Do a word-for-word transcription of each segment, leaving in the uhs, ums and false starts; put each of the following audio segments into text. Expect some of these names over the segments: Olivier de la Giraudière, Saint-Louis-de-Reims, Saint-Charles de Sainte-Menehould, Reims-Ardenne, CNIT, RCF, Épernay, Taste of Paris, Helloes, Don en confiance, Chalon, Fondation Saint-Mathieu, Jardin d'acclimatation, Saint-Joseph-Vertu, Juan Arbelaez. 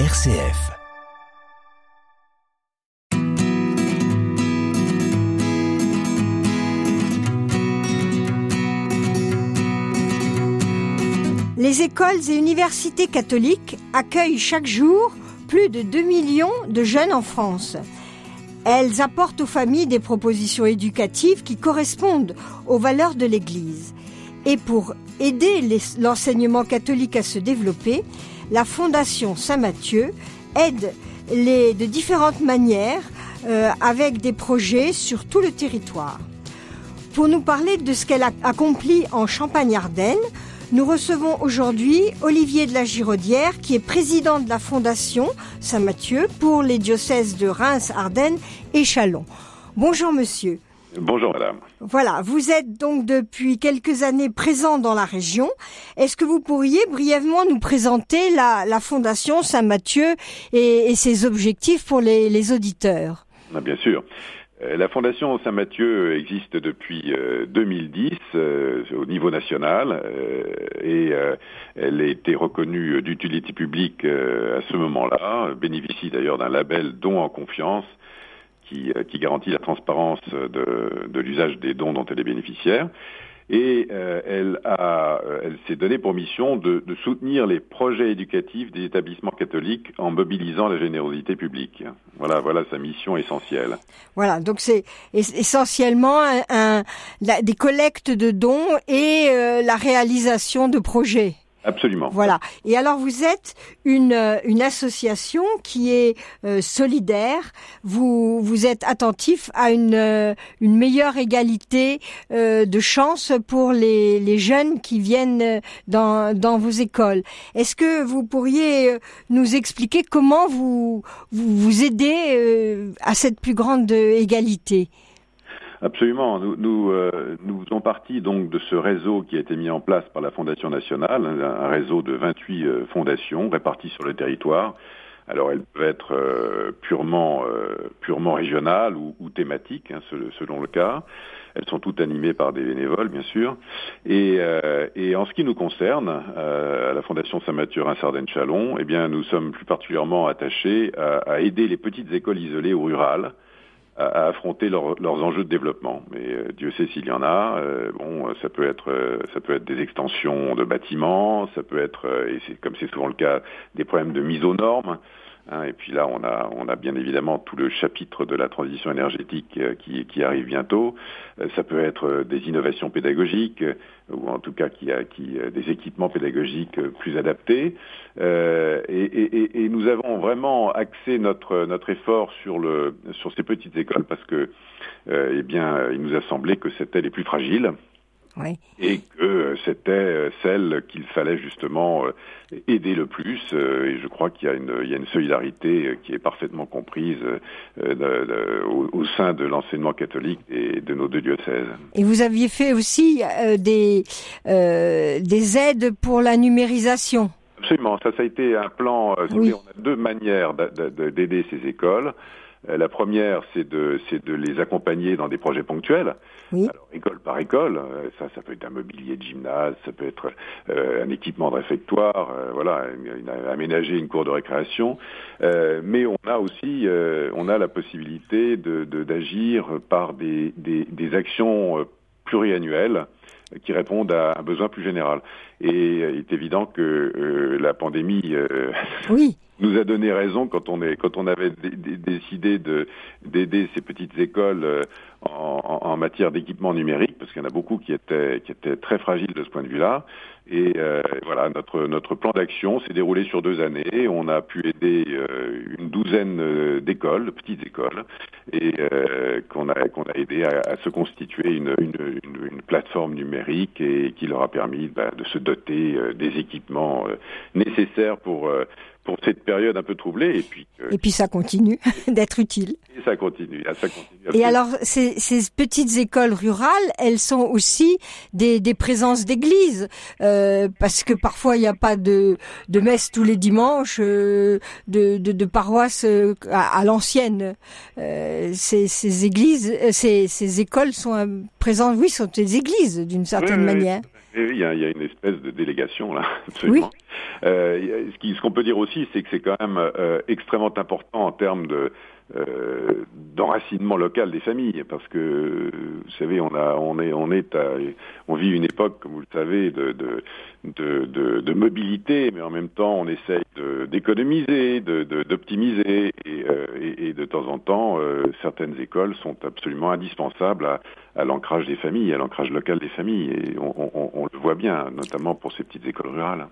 R C F. Les écoles et universités catholiques accueillent chaque jour plus de deux millions de jeunes en France. Elles apportent aux familles des propositions éducatives qui correspondent aux valeurs de l'Église. Et pour aider les, l'enseignement catholique à se développer, la Fondation Saint-Mathieu aide les, de différentes manières euh, avec des projets sur tout le territoire. Pour nous parler de ce qu'elle accomplit en Champagne-Ardenne, nous recevons aujourd'hui Olivier de la Giraudière, qui est président de la Fondation Saint-Mathieu pour les diocèses de Reims-Ardenne et Chalon. Bonjour monsieur. Bonjour madame. Voilà, vous êtes donc depuis quelques années présent dans la région. Est-ce que vous pourriez brièvement nous présenter la, la Fondation Saint-Mathieu et, et ses objectifs pour les, les auditeurs ? Ah, bien sûr. La Fondation Saint-Mathieu existe depuis deux mille dix euh, au niveau national euh, et euh, elle a été reconnue d'utilité publique euh, à ce moment-là, bénéficie d'ailleurs d'un label Don en confiance qui, euh, qui garantit la transparence de, de l'usage des dons dont elle est bénéficiaire. Et euh, elle, a, elle s'est donnée pour mission de, de soutenir les projets éducatifs des établissements catholiques en mobilisant la générosité publique. Voilà, voilà sa mission essentielle. Voilà, donc c'est essentiellement un, un, la, des collectes de dons et euh, la réalisation de projets. Absolument. Voilà. Et alors vous êtes une une association qui est euh, solidaire. Vous vous êtes attentif à une euh, une meilleure égalité euh, de chance pour les les jeunes qui viennent dans dans vos écoles. Est-ce que vous pourriez nous expliquer comment vous vous, vous aidez euh, à cette plus grande égalité ? Absolument. Nous, nous, euh, nous faisons partie donc de ce réseau qui a été mis en place par la Fondation nationale, un réseau de vingt-huit euh, fondations réparties sur le territoire. Alors elles peuvent être euh, purement, euh, purement régionales ou, ou thématiques, hein, selon le cas. Elles sont toutes animées par des bénévoles, bien sûr. Et, euh, et en ce qui nous concerne, euh, à la Fondation Saint-Mathieu Reims-Ardenne-Chalon, eh bien, nous sommes plus particulièrement attachés à, à aider les petites écoles isolées ou rurales à affronter leur, leurs enjeux de développement. Mais euh, Dieu sait s'il y en a. Euh, bon, ça peut être, euh, ça peut être des extensions de bâtiments, ça peut être, euh, et c'est, comme c'est souvent le cas, des problèmes de mise aux normes. Hein, et puis là, on a, on a bien évidemment tout le chapitre de la transition énergétique euh, qui, qui arrive bientôt. Euh, ça peut être euh, des innovations pédagogiques, euh, ou en tout cas qui, a, qui euh, des équipements pédagogiques euh, plus adaptés. Euh, et, et, et nous avons vraiment axé notre, notre effort sur, le, sur ces petites écoles parce que, euh, eh bien, il nous a semblé que c'était les plus fragiles. Oui. Et que c'était celle qu'il fallait justement aider le plus. Et je crois qu'il y a une, il y a une solidarité qui est parfaitement comprise au, au sein de l'enseignement catholique et de nos deux diocèses. Et vous aviez fait aussi euh, des, euh, des aides pour la numérisation. Absolument. Ça, ça a été un plan. Oui. On a deux manières d'aider ces écoles. La première, c'est de, c'est de les accompagner dans des projets ponctuels. Oui. Alors, école par école, ça, ça peut être un mobilier de gymnase, ça peut être euh, un équipement de réfectoire, euh, voilà, une, une, aménager une cour de récréation. Euh, mais on a aussi, euh, on a la possibilité de, de d'agir par des, des, des actions pluriannuelles qui répondent à un besoin plus général. Et il est évident que euh, la pandémie euh, oui. nous a donné raison quand on, est, quand on avait d- d- décidé de, d'aider ces petites écoles euh, en, en matière d'équipement numérique, parce qu'il y en a beaucoup qui étaient, qui étaient très fragiles de ce point de vue-là. Et euh, voilà, notre, notre plan d'action s'est déroulé sur deux années. On a pu aider euh, une douzaine d'écoles, de petites écoles, et euh, qu'on, a, qu'on a aidé à, à se constituer une, une, une, une plateforme numérique et qui leur a permis bah, de se doter euh, des équipements euh, nécessaires pour... Euh, pour cette période un peu troublée. Et puis, euh, et puis ça continue d'être utile. Et ça continue. Ça continue et alors, ces, ces petites écoles rurales, elles sont aussi des, des présences d'église, euh, parce que parfois, il n'y a pas de, de messe tous les dimanches, euh, de, de, de paroisse euh, à, à l'ancienne. Euh, ces, ces églises, ces, ces écoles sont euh, présentes, oui, sont des églises, d'une certaine oui, manière. Oui. Il y, a, il y a une espèce de délégation là, absolument. Oui. Euh, ce, qui, ce qu'on peut dire aussi, c'est que c'est quand même euh, extrêmement important en termes de, euh, d'enracinement local des familles, parce que vous savez, on a, on est, on est, à, on vit une époque, comme vous le savez, de, de, de, de, de mobilité, mais en même temps, on essaye de, d'économiser, de, de, d'optimiser, et, euh, et, et de temps en temps, euh, certaines écoles sont absolument indispensables à à l'ancrage des familles, à l'ancrage local des familles. Et on, on, on le voit bien, notamment pour ces petites écoles rurales.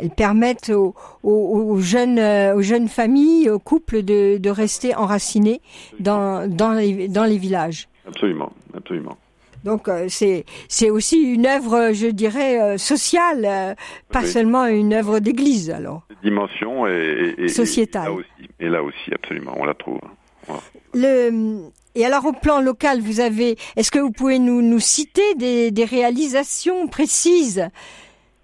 Elles permettent aux, aux, aux, jeunes, aux jeunes familles, aux couples de, de rester enracinés dans, dans, les, dans les villages. Absolument, absolument. Donc c'est, c'est aussi une œuvre, je dirais, sociale, pas oui. seulement une œuvre d'église alors. Dimension et, et, sociétale. Et là aussi, et là aussi, absolument, on la trouve. Voilà. Le... Et alors au plan local, vous avez, est-ce que vous pouvez nous, nous citer des, des réalisations précises ?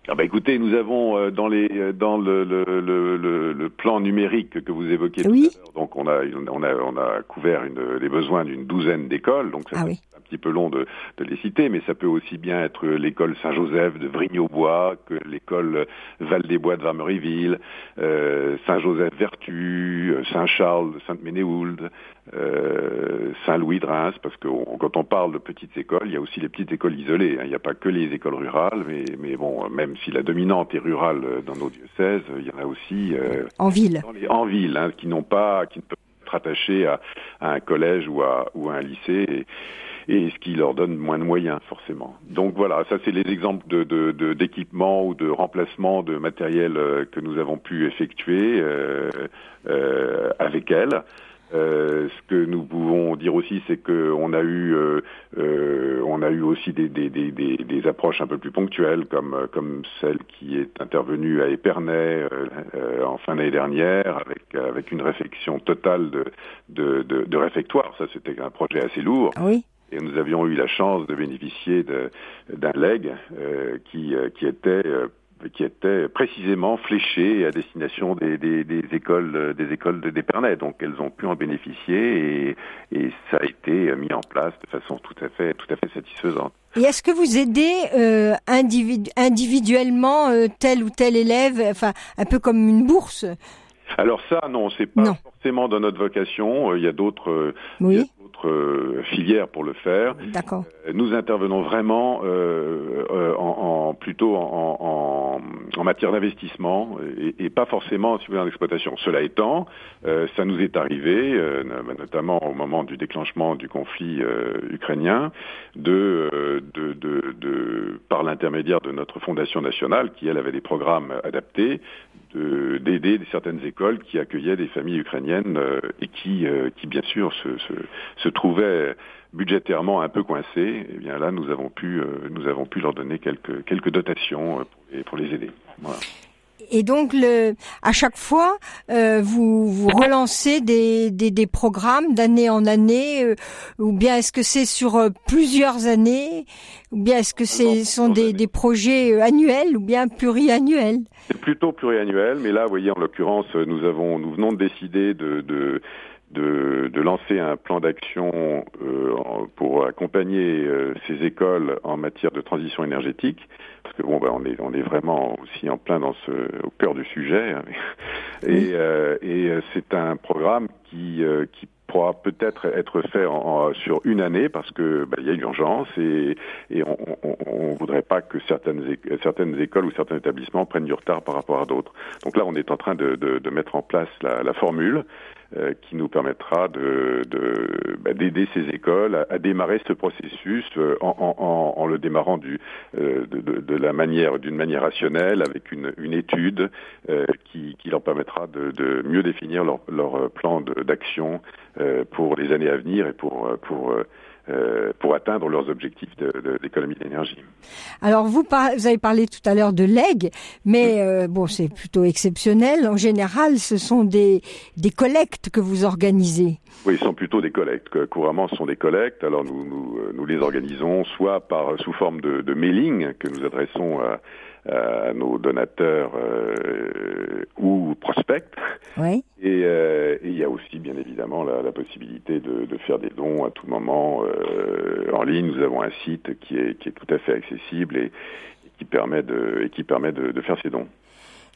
Ah bah écoutez, nous avons euh, dans les dans le le, le, le le plan numérique que vous évoquez oui. tout à l'heure, donc on a on a on a couvert une, les besoins d'une douzaine d'écoles, donc ça ah peut oui. être un petit peu long de, de les citer, mais ça peut aussi bien être l'école Saint-Joseph de Vrigne-aux-Bois que l'école Val-des-Bois de Varmerieville, euh, Saint-Joseph-Vertu, Saint-Charles de Sainte-Menehould, euh, Saint-Louis-de-Reims, parce que on, quand on parle de petites écoles, il y a aussi les petites écoles isolées, hein, il n'y a pas que les écoles rurales, mais mais bon même si la dominante est rurale dans nos diocèses, il y en a aussi euh, en ville, dans les, en ville, hein, qui n'ont pas, qui ne peuvent pas être attachés à, à un collège ou à, ou à un lycée, et, et ce qui leur donne moins de moyens forcément. Donc voilà, ça c'est les exemples de, de, de d'équipements ou de remplacements de matériel que nous avons pu effectuer euh, euh, avec elles. Euh, ce que nous pouvons dire aussi, c'est que on a eu, euh, euh, on a eu aussi des, des, des, des, des approches un peu plus ponctuelles, comme, comme celle qui est intervenue à Épernay euh, euh, en fin d'année dernière, avec, avec une réfection totale de, de, de, de réfectoire. Ça, c'était un projet assez lourd. Oui. Et nous avions eu la chance de bénéficier de, d'un legs euh, qui, qui était euh, qui était précisément fléchées à destination des, des, des écoles des écoles de d'Épernay. Donc elles ont pu en bénéficier et, et ça a été mis en place de façon tout à fait, tout à fait satisfaisante. Et est-ce que vous aidez euh, individu- individuellement euh, tel ou tel élève, enfin un peu comme une bourse ? Alors ça, non, c'est pas non. forcément dans notre vocation. Il y a d'autres, oui. il y a d'autres filières pour le faire. D'accord. Nous intervenons vraiment euh, en, en plutôt en, en, en matière d'investissement et, et pas forcément si vous voulez en exploitation. Cela étant, euh, ça nous est arrivé, euh, notamment au moment du déclenchement du conflit euh, ukrainien, de, euh, de, de, de par l'intermédiaire de notre fondation nationale, qui elle avait des programmes adaptés, de, d'aider certaines écoles qui accueillait des familles ukrainiennes euh, et qui, euh, qui bien sûr, se, se, se trouvaient budgétairement un peu coincées. Eh bien là, nous avons pu, euh, nous avons pu leur donner quelques, quelques dotations euh, pour, les, pour les aider. Voilà. Et donc, le, à chaque fois, euh, vous, vous relancez des, des, des programmes d'année en année, euh, ou bien est-ce que c'est sur euh, plusieurs années, ou bien est-ce que ce sont des, des projets annuels ou bien pluriannuels ? C'est plutôt pluriannuel, mais là, vous voyez, en l'occurrence, nous avons, nous venons de décider de, de De, de lancer un plan d'action euh, pour accompagner euh, ces écoles en matière de transition énergétique, parce que bon, ben, on est on est vraiment aussi en plein dans ce au cœur du sujet, hein. et euh, et c'est un programme qui euh, qui pourra peut-être être fait en, en, sur une année parce que ben, il y a une urgence et, et on, on, on voudrait pas que certaines, certaines écoles ou certains établissements prennent du retard par rapport à d'autres. Donc là, on est en train de, de, de mettre en place la, la formule euh, qui nous permettra de, de, ben, d'aider ces écoles à, à démarrer ce processus en, en, en, en le démarrant du, euh, de, de, de la manière, d'une manière rationnelle avec une, une étude euh, qui, qui leur permettra de, de mieux définir leur, leur plan de, d'action pour les années à venir et pour, pour, pour atteindre leurs objectifs de, de, d'économie d'énergie. Alors, vous, par, vous avez parlé tout à l'heure de legs, mais oui. euh, bon, c'est plutôt exceptionnel. En général, ce sont des, des collectes que vous organisez. Oui, ce sont plutôt des collectes. Couramment, ce sont des collectes. Alors, nous, nous, nous les organisons soit par, sous forme de, de mailing que nous adressons à à nos donateurs euh, ou prospects. Oui. Et il euh, y a aussi, bien évidemment, la, la possibilité de, de faire des dons à tout moment euh, en ligne. Nous avons un site qui est, qui est tout à fait accessible et, et qui permet de, et qui permet de, de faire ses dons.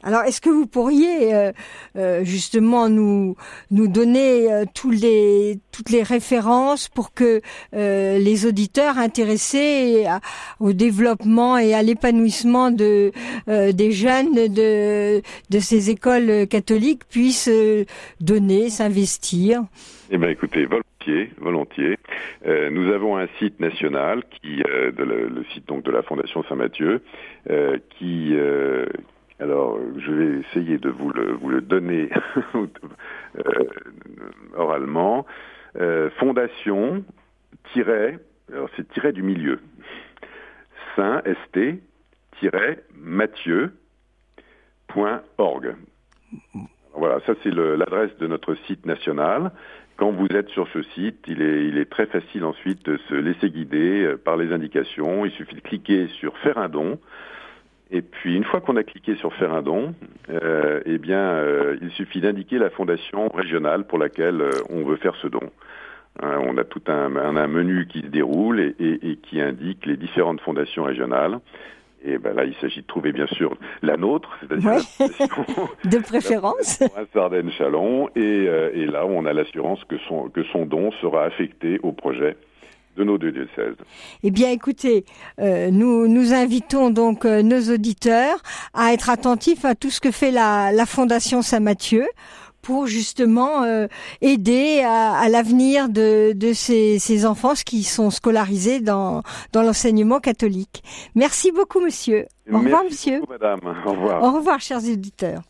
Alors, est-ce que vous pourriez euh, euh, justement nous nous donner euh, tous les toutes les références pour que euh, les auditeurs intéressés à, au développement et à l'épanouissement de euh, des jeunes de de ces écoles catholiques puissent euh, donner, s'investir? Eh bien, écoutez, volontiers, volontiers. Euh, nous avons un site national qui euh, de le, le site donc de la Fondation Saint-Mathieu euh, qui euh, alors, je vais essayer de vous le, vous le donner euh, oralement. Euh, fondation, tiret, alors c'est tiret du milieu, saint, st, tiret, Mathieu, point, org. Voilà, ça c'est le, l'adresse de notre site national. Quand vous êtes sur ce site, il est, il est très facile ensuite de se laisser guider par les indications. Il suffit de cliquer sur « Faire un don ». Et puis, une fois qu'on a cliqué sur « Faire un don », euh, eh bien, euh, il suffit d'indiquer la fondation régionale pour laquelle euh, on veut faire ce don. Hein, on a tout un, un, un menu qui se déroule et, et, et qui indique les différentes fondations régionales. Et ben là, il s'agit de trouver, bien sûr, la nôtre, c'est-à-dire ouais. la fondation de préférence, la fondation Reims-Ardenne Chalon. Et, euh, et là, on a l'assurance que son, que son don sera affecté au projet de nos deux diocèses. Eh bien, écoutez, euh, nous nous invitons donc euh, nos auditeurs à être attentifs à tout ce que fait la, la Fondation Saint-Mathieu pour justement euh, aider à, à l'avenir de de ces, ces enfants qui sont scolarisés dans dans l'enseignement catholique. Merci beaucoup, monsieur. Au revoir, merci monsieur. Beaucoup, madame. Au revoir. Au revoir, chers auditeurs.